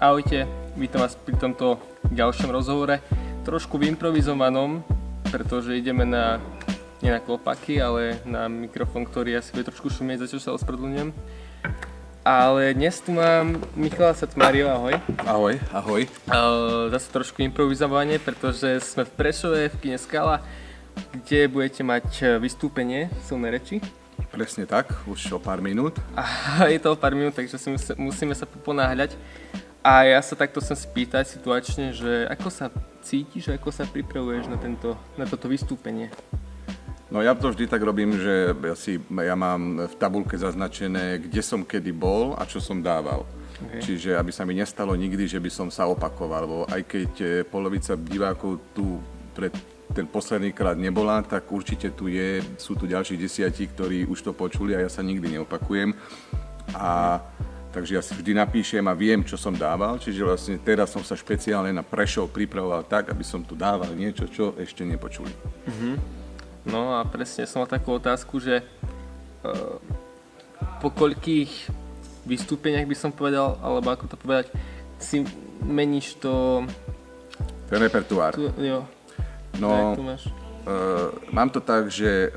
aute. Vítam vás pri tomto ďalšom rozhovore, trošku improvizovanom, pretože ideme na, nie na klopaky, ale na mikrofón, ktorý asi bude trošku šumieť, za čo sa ospravedlňujem. Ale dnes tu mám Michala Satmário, ahoj. Ahoj, ahoj. Zase trošku improvizovanie, pretože sme v Prešove, v kine Skala, kde budete mať vystúpenie silnej reči. Presne tak, už o pár minút. A je to o pár minút, takže musíme sa ponáhľať. A ja sa takto chcem spýtať situačne, že ako sa cítiš, ako sa pripravuješ na toto vystúpenie? No ja to vždy tak robím, že ja mám v tabuľke zaznačené, kde som kedy bol a čo som dával. Okay. Čiže aby sa mi nestalo nikdy, že by som sa opakoval, lebo aj keď polovica divákov tu pred ten posledný krát nebola, tak určite tu je, sú tu ďalší 10, ktorí už to počuli a ja sa nikdy neopakujem. A takže ja si vždy napíšem a viem, čo som dával, čiže vlastne teraz som sa špeciálne na Prešov pripravoval tak, aby som tu dával niečo, čo ešte nepočuli. Uh-huh. No a presne som mal takú otázku, že po koľkých vystúpeniach by som povedal, alebo ako to povedať, si meníš to... Ten repertoár. Jo. No, mám to tak, že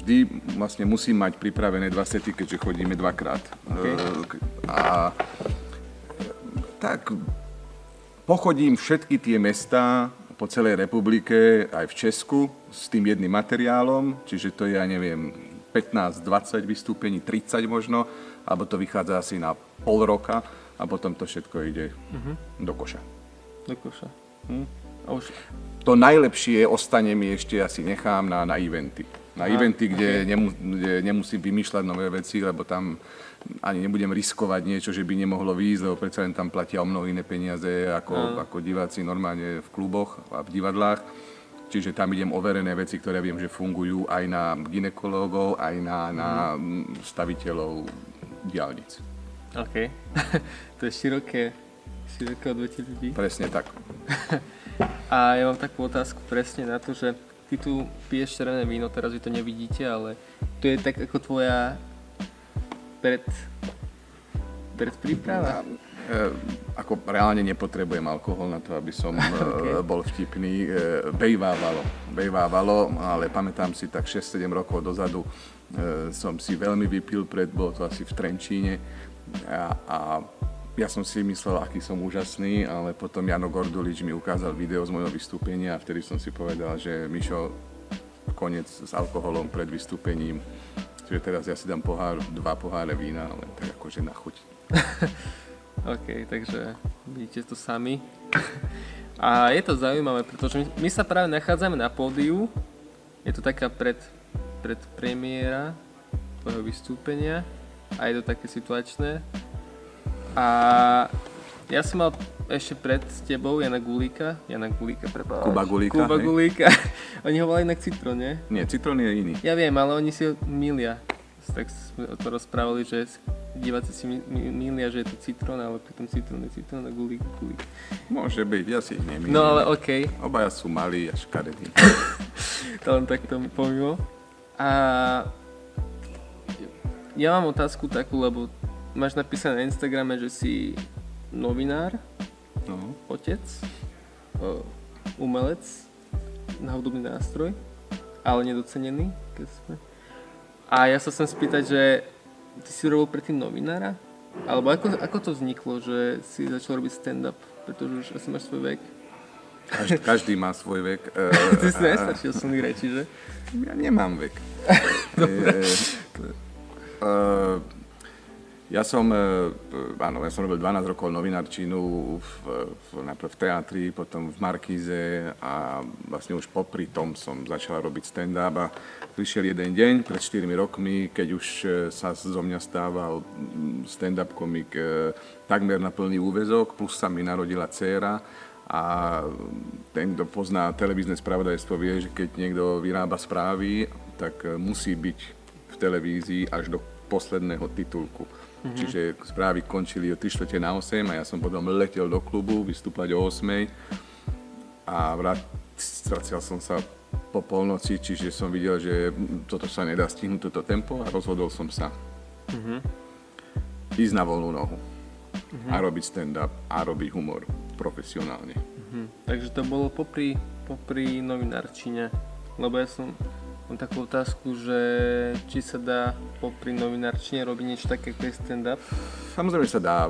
vždy vlastne musím mať pripravené dva sety, keďže chodíme dvakrát. Okay. A tak pochodím všetky tie mestá po celej republike, aj v Česku, s tým jedným materiálom, čiže to je, ja neviem, 15, 20 vystúpení, 30 možno, alebo to vychádza asi na pol roka a potom to všetko ide do koša. Do koša. To najlepšie ostane mi ešte, asi nechám na eventy. Na eventy, kde nemusím vymýšľať nové veci, lebo tam ani nebudem riskovať niečo, že by nemohlo výjsť, lebo predsa len tam platia o mnoho iné peniaze ako diváci normálne v kluboch a v divadlách. Čiže tam idem overené veci, ktoré viem, že fungujú aj na gynekológov, aj na staviteľov diaľnic. OK. To je široké odvetie ľudí. Presne tak. A ja mám takú otázku presne na to, že ty tu piješ červené víno, teraz vy to nevidíte, ale to je tak ako tvoja predpríprava? Ako reálne nepotrebujem alkohol na to, aby som okay. bol vtipný. Bejvávalo, ale pamätám si tak 6-7 rokov dozadu som si veľmi vypil, bolo to asi v Trenčíne. A ja som si myslel, aký som úžasný, ale potom Jano Gordulič mi ukázal video z mojho vystúpenia a vtedy som si povedal, že Mišo, koniec s alkoholom pred vystúpením. Čiže teraz ja si dám dva poháre vína, ale tak akože na chuť. OK, takže vidíte to sami. A je to zaujímavé, pretože my sa práve nachádzame na pódiu. Je to taká predpremiéra tvojho vystúpenia a je to také situačné. A ja som mal ešte pred tebou Jana Gulíka, prepáč. Kuba Gulíka. Oni ho volali inak Citrón, nie? Nie, Citrón je iný. Ja viem, ale oni si ho milia. Tak sme o to rozprávali, že diváci si milia, že je to Citrón, ale pritom Citrón je Citrón a Gulík. Môže byť, ja si ich nemýlim. No ale okej. Okay. Obaja sú malí a škaredí. To len takto pomimo. A ja mám otázku takú, lebo máš napísané na Instagrame, že si novinár, otec, umelec na hudobný nástroj, ale nedocenený. A ja sa chcem spýtať, že ty si robil predtým novinára? Alebo ako to vzniklo, že si začal robiť stand-up? Pretože už asi máš svoj vek. Každý má svoj vek. Ty si najstarší osobný reči, že? Ja nemám vek. Ja som robil 12 rokov novinárčinu najprv v teatri, potom v Markíze a vlastne už popri tom som začal robiť stand-up a prišiel jeden deň pred 4 rokmi, keď už sa zo mňa stával stand-up komik takmer na plný úväzok, plus sa mi narodila dcéra a ten, kto pozná televízne spravodajstvo, vie, že keď niekto vyrába správy, tak musí byť v televízii až do posledného titulku. Čiže správy končili o 7:45 a ja som potom letel do klubu vystúpať o 8:00 a vracial som sa po polnoci, čiže som videl, že toto sa nedá stihnúť, toto tempo a rozhodol som sa ísť na voľnú nohu. a robiť stand-up a robiť humor profesionálne. Takže to bolo popri novinárčine, lebo ja som mám takú otázku, že či sa dá popri novinárčine robiť niečo také ako je stand-up? Samozrejme sa dá,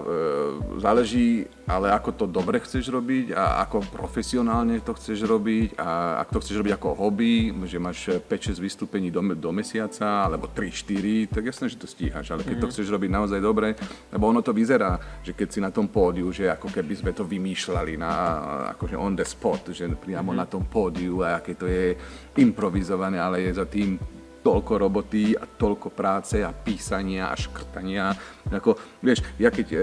záleží, ale ako to dobre chceš robiť a ako profesionálne to chceš robiť a ak to chceš robiť ako hobby, že máš 5-6 vystúpení do mesiaca alebo 3-4, tak jasné, že to stíhaš, ale keď to chceš robiť naozaj dobre, lebo ono to vyzerá, že keď si na tom pódiu, že ako keby sme to vymýšľali na, akože on the spot, že priamo na tom pódiu a aké to je improvizované, ale je za tým toľko roboty a toľko práce a písania a škrtania. Ako, vieš, ja keď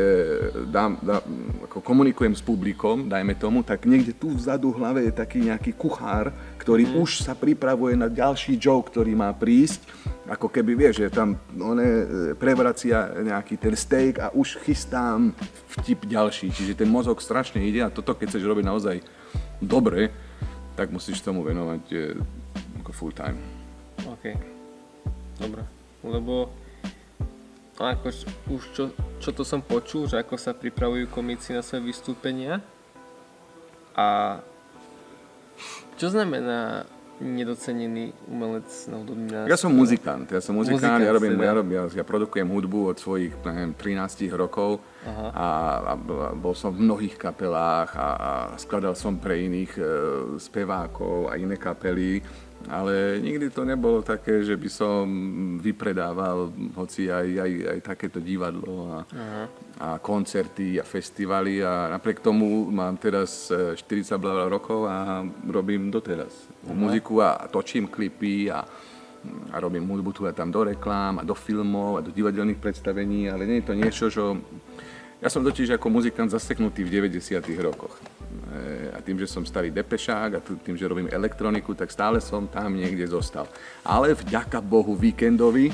komunikujem s publikom, dajme tomu, tak niekde tu vzadu v hlave je taký nejaký kuchár, ktorý už sa pripravuje na ďalší joke, ktorý má prísť. Ako keby, vieš, že tam prevracia nejaký ten steak a už chystám vtip ďalší. Čiže ten mozog strašne ide a toto, keď chceš robiť naozaj dobre, tak musíš tomu venovať ako full time. OK, dobre, lebo ako, už čo to som počul, že ako sa pripravujú komici na svoje vystúpenia a čo znamená nedocenený umelec na hudobný nástroj? Ja som muzikant, ja produkujem hudbu od svojich, neviem, 13 rokov a bol som v mnohých kapelách a skladal som pre iných spevákov a iné kapely. Ale nikdy to nebolo také, že by som vypredával hoci aj takéto divadlo a koncerty a festivaly a napriek tomu mám teraz 40 rokov a robím doteraz muziku a točím klipy a robím hudbu tu a tam do reklám a do filmov a do divadelných predstavení, ale nie je to niečo, čo... Ja som totiž ako muzikant zaseknutý v 90. rokoch. A tým, že som starý depešák a tým, že robím elektroniku, tak stále som tam niekde zostal. Ale vďaka Bohu Weekendovi...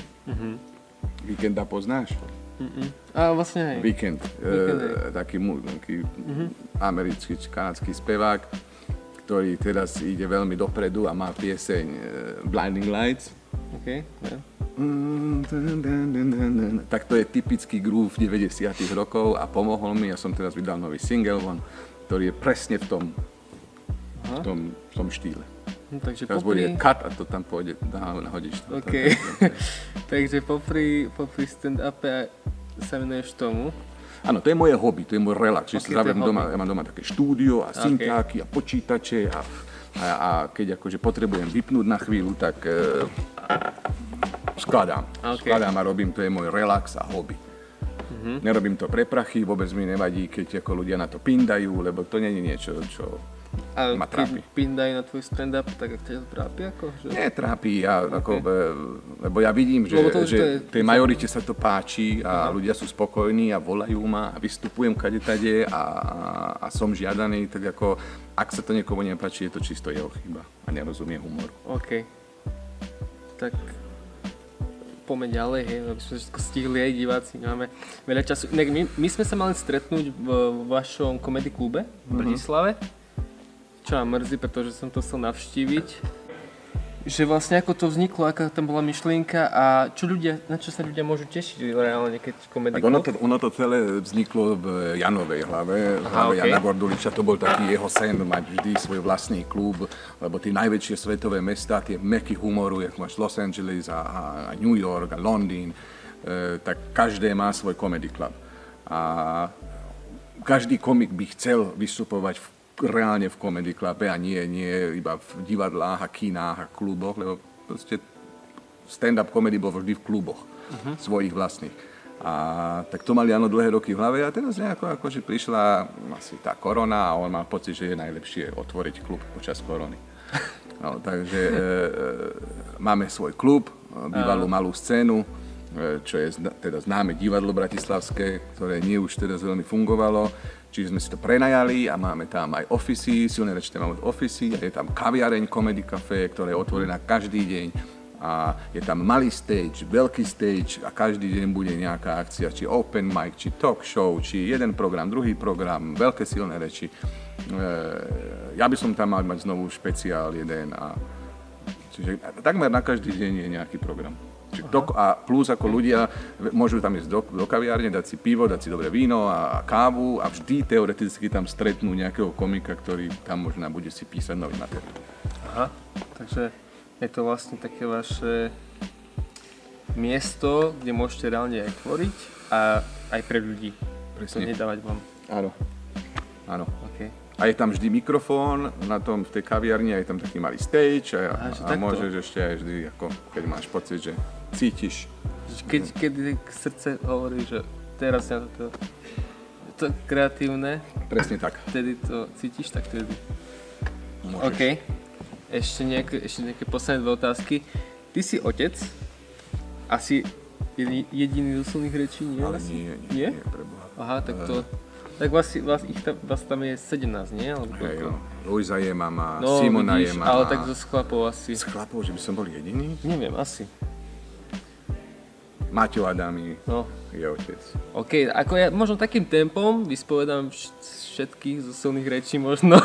Weekenda poznáš? A vlastne aj. Weeknd. Taký americký, kanadský spevák, ktorý teraz ide veľmi dopredu a má pieseň Blinding Lights. Okay, yeah. Tak to je typický groove 90. rokov a pomohol mi, ja som teraz vydal nový single von, ktorý je presne v tom štýle. No, takže teraz bude cut a to tam pôjde, nahodíš to. Okay. Takže popri stand-upe sa venuješ tomu? Áno, to je moje hobby, to je môj relax, že sa zábavím doma, ja mám doma také štúdio a synťáky a počítače a keď akože potrebujem vypnúť na chvíľu, tak skladám a robím, to je môj relax a hobby. Nerobím to pre prachy, vôbec mi nevadí, keď ako ľudia na to pindajú, lebo to nie je niečo, čo ma trápi. Ale pindajú na tvoj stand-up, tak ťa to trápi ako? Že... Netrápi, lebo ja vidím, že tej majorite sa to páči a ľudia sú spokojní a volajú ma a vystupujem kadetade a som žiadaný, tak ako ak sa to niekomu nepáči, je to čisto jeho chyba a nerozumie humoru. OK, tak... Poďme ďalej, aby sme všetko stihli, aj diváci, nemáme veľa času. My sme sa mali stretnúť v vašom komedy klube v Bratislave, čo ma mrzí, pretože som to chcel navštíviť. Že vlastne ako to vzniklo, aká tam bola myšlienka a na čo sa ľudia môžu tešiť reálne, keď komedy klub? Ono to celé vzniklo v Janovej hlave. Jana Gorduliča, to bol taký jeho sen mať vždy svoj vlastný klub, lebo tie najväčšie svetové mestá, tie meky humoru, ako máš Los Angeles a New York a Londýn, tak každé má svoj comedy club. A každý komik by chcel vystupovať reálne v comedy clube a nie iba v divadlách a kinách a kluboch, lebo proste stand-up comedy bol vždy v kluboch svojich vlastných. A tak to mali Jano dlhé roky v hlave a teraz nejako akože prišla asi tá korona a on mal pocit, že je najlepšie otvoriť klub počas korony. No, takže máme svoj klub, bývalú malú scénu, čo je teda známe divadlo bratislavské, ktoré nie už teda veľmi fungovalo. Čiže sme si to prenajali a máme tam aj ofisy, silné rečte máme ofisy, je tam kaviareň Comedy Café, ktorá je otvorená každý deň a je tam malý stage, veľký stage a každý deň bude nejaká akcia, či open mic, či talk show, či jeden program, druhý program, veľké silné reči. Ja by som tam mal mať znovu špeciál jeden a čiže takmer na každý deň je nejaký program. A plus ako ľudia môžu tam ísť do kaviárne, dať si pivo, dať si dobré víno a kávu a vždy teoreticky tam stretnú nejakého komika, ktorý tam možno bude si písať nový materiál. Aha, takže je to vlastne také vaše miesto, kde môžete reálne aj tvoriť a aj pre ľudí. Presne. To nedávať vám. Áno. Áno. Okay. A je tam vždy mikrofón, na tom v tej kaviarni je tam taký malý stage a môžeš ešte aj vždy, ako keď máš pocit, že cítiš. Keď srdce hovorí, že teraz ja to je kreatívne. Presne tak. Vtedy to cítiš, tak vtedy. Môžeš. OK. Ešte nejaké posledné dve otázky. Ty si otec. Asi jediný z osobných rečí, nie? Ale nie, preboha. Aha, tak to... Tak vás tam je 17, nie? Hej, no. Luisa je mama, no, Simona vidíš, je mama. Ale tak z chlapov asi. Z chlapov, že by som bol jediný? Neviem, asi. Maťo Adami je otec. OK, ako ja možno takým tempom vyspovedám všetkých zosilných rečí možno.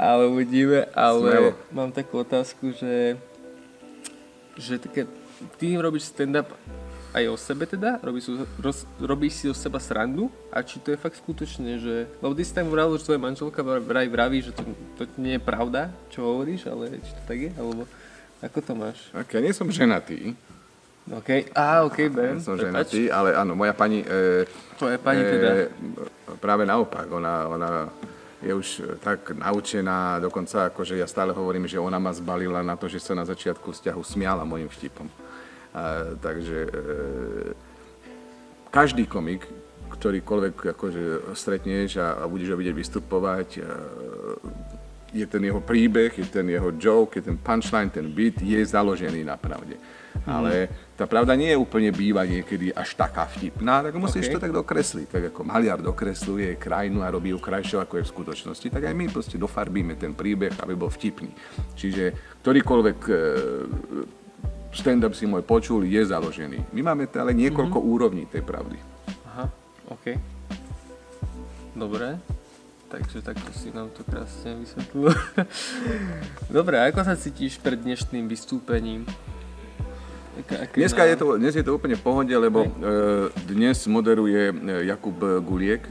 Ale uvidíme, ale mám takú otázku, že také, ty robíš stand-up aj o sebe teda? Robíš si o seba srandu? A či to je fakt skutočné, že... Lebo ty si tam vral, že tvoja manželka vraví, že to nie je pravda, čo hovoríš, ale či to tak je? Alebo ako to máš? Tak ja nie som ženatý. OK. Ben. Ja som ženatý, ale áno, moja pani... Tvoja pani teda? Práve naopak, ona je už tak naučená, dokonca akože ja stále hovorím, že ona ma zbalila na to, že sa na začiatku vzťahu smiala mojim vtipom. Takže každý komik, ktorýkoľvek akože stretneš a budeš ho vidieť vystupovať, je ten jeho príbeh, je ten jeho joke, je ten punchline, ten beat je založený na pravde. Ale tá pravda nie je úplne býva niekedy až taká vtipná, tak musíš to tak dokresliť. Tak ako maliar dokresluje krajinu a robí ju krajšou, ako je v skutočnosti, tak aj my proste dofarbíme ten príbeh, aby bol vtipný. Čiže ktorýkoľvek stand-up si môj počul, je založený. My máme ale niekoľko úrovní tej pravdy. Aha, OK. Dobre. Takže takto si nám to krásne vysvetlilo. Dobre, ako sa cítiš pred dnešným vystúpením? Dnes je to úplne v pohode, lebo dnes moderuje Jakub Gulík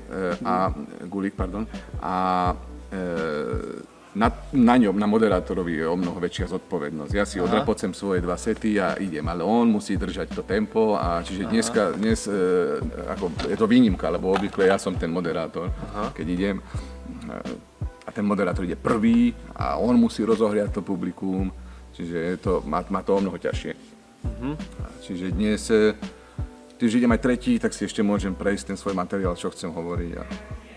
Na ňom, na moderátorovi je o mnoho väčšia zodpovednosť. Ja si odrapocem svoje dva sety a idem, ale on musí držať to tempo a čiže dnes ako je to výnimka, lebo obvykle ja som ten moderátor, keď idem a ten moderátor ide prvý a on musí rozohriať to publikum, čiže je to, má to o mnoho ťažšie. Čiže dnes, tým, že idem aj tretí, tak si ešte môžem prejsť ten svoj materiál, čo chcem hovoriť.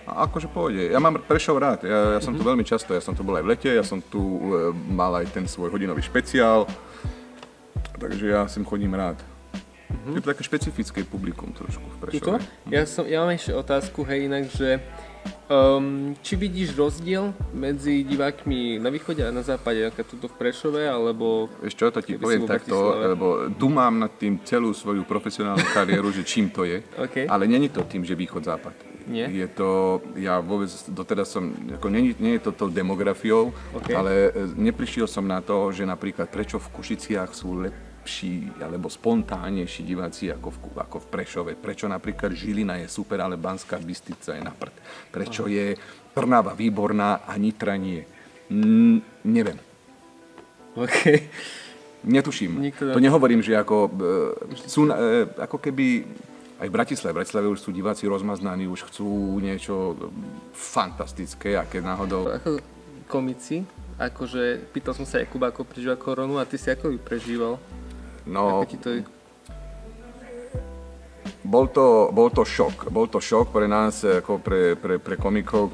A akože pôjde. Ja mám Prešov rád, ja som tu veľmi často, ja som tu bol aj v lete, ja som tu mal aj ten svoj hodinový špeciál, takže ja sem chodím rád. Je to také špecifické publikum trošku v Prešove. Ja mám ešte otázku, inak, že či vidíš rozdiel medzi divákmi na východe a na západe, ako tuto v Prešove, alebo... Vieš čo, to ti poviem takto, lebo dumám nad tým celú svoju profesionálnu kariéru, že čím to je, ale není to tým, že východ-západ. Nie? Je to, ja vôbec doteraz som, ako nie je to tou demografiou, ale neprišiel som na to, že napríklad prečo v Košiciach sú lepší alebo spontánnejší diváci ako v Prešove. Prečo napríklad Žilina je super, ale Banská Bystrica je na prd. Prečo je Trnava výborná a Nitra nie. Neviem. OK. Netuším. To nehovorím, že ako sú ako keby... Aj v Bratislave už sú diváci rozmaznaní, už chcú niečo fantastické, aké náhodou. Ako komici, akože pýtal som sa Jakuba, ako prežíva koronu a ty si ako ju prežíval? No, bol to šok. Bol to šok pre nás, ako pre komikov,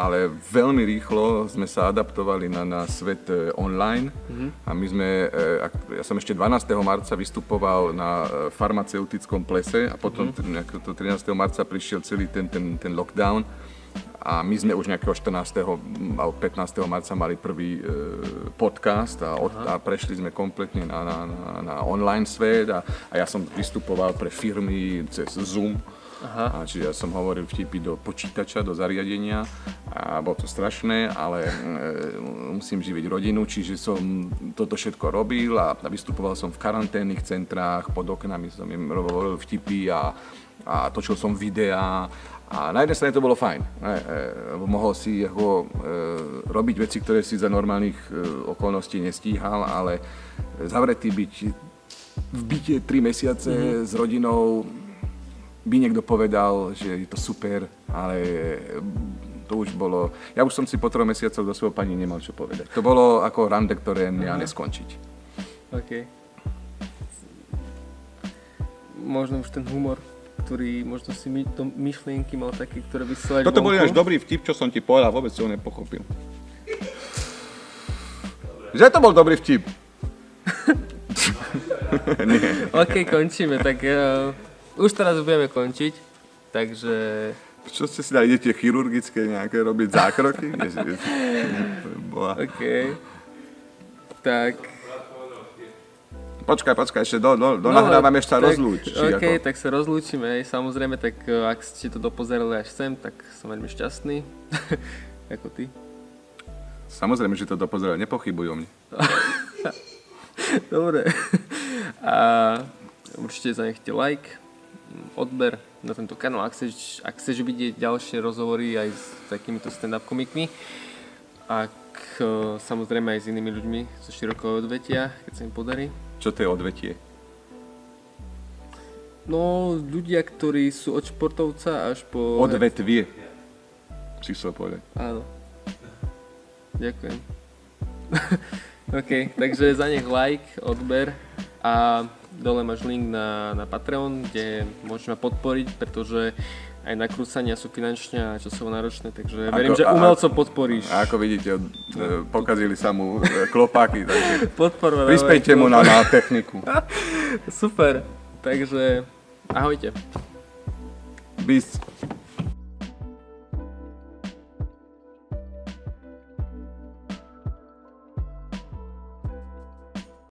ale veľmi rýchlo sme sa adaptovali na svet online. A my sme, ja som ešte 12. marca vystupoval na farmaceutickom plese a potom 13. marca prišiel celý ten lockdown a my sme už nejakého 14. alebo 15. marca mali prvý podcast a prešli sme kompletne na online svet a ja som vystupoval pre firmy cez Zoom. A čiže ja som hovoril vtipy do počítača, do zariadenia a bolo to strašné, ale musím živiť rodinu, čiže som toto všetko robil a vystupoval som v karanténnych centrách, pod oknami som im robil vtipy a točil som videá. A na jednej strane to bolo fajn, mohol si ako, robiť veci, ktoré si za normálnych okolností nestíhal, ale zavretý byť v byte 3 mesiace s rodinou, by niekto povedal, že je to super, ale to už bolo... Ja už som si po 3 mesiacoch do svojho pani nemal čo povedať. To bolo ako rande, ktoré mňa neskončiť. Okay. Možno už ten humor, ktorý možno si to myšlienky mal také, ktoré by slať vonku. Toto bol až dobrý vtip, čo som ti povedal, vôbec si ho nepochopil. Že to bol dobrý vtip? OK, končíme, tak už teraz budeme končiť, takže... Čo ste si dali, idete chirurgické nejaké robiť zákroky? OK, tak... Počkaj, ešte do nahrávame, ešte sa rozlúč. OK, tak sa rozlúčime, samozrejme, tak ak ste to dopozerali až sem, tak som veľmi šťastný, ako ty. Samozrejme, že to dopozerali, nepochybuj o mne. Dobre, a určite zanechte like, odber na tento kanál, ak chceš vidieť ďalšie rozhovory aj s takýmito stand-up komikmi. Ak samozrejme aj s inými ľuďmi zo širokého odvetia, keď sa im podarí. Čo to je odvetie? No, ľudia, ktorí sú od športovca až po... Odvetvie. Si chcel povedať. Áno. Ďakujem. OK, takže zanech like, odber a dole máš link na Patreon, kde môžeš ma podporiť, pretože aj nakrúcania sú finančne a časovo náročné, takže verím, že umelcov podporíš. A ako vidíte, pokazili sa mu klopáky, takže prispejte mu na techniku. Super, takže ahojte. Bis.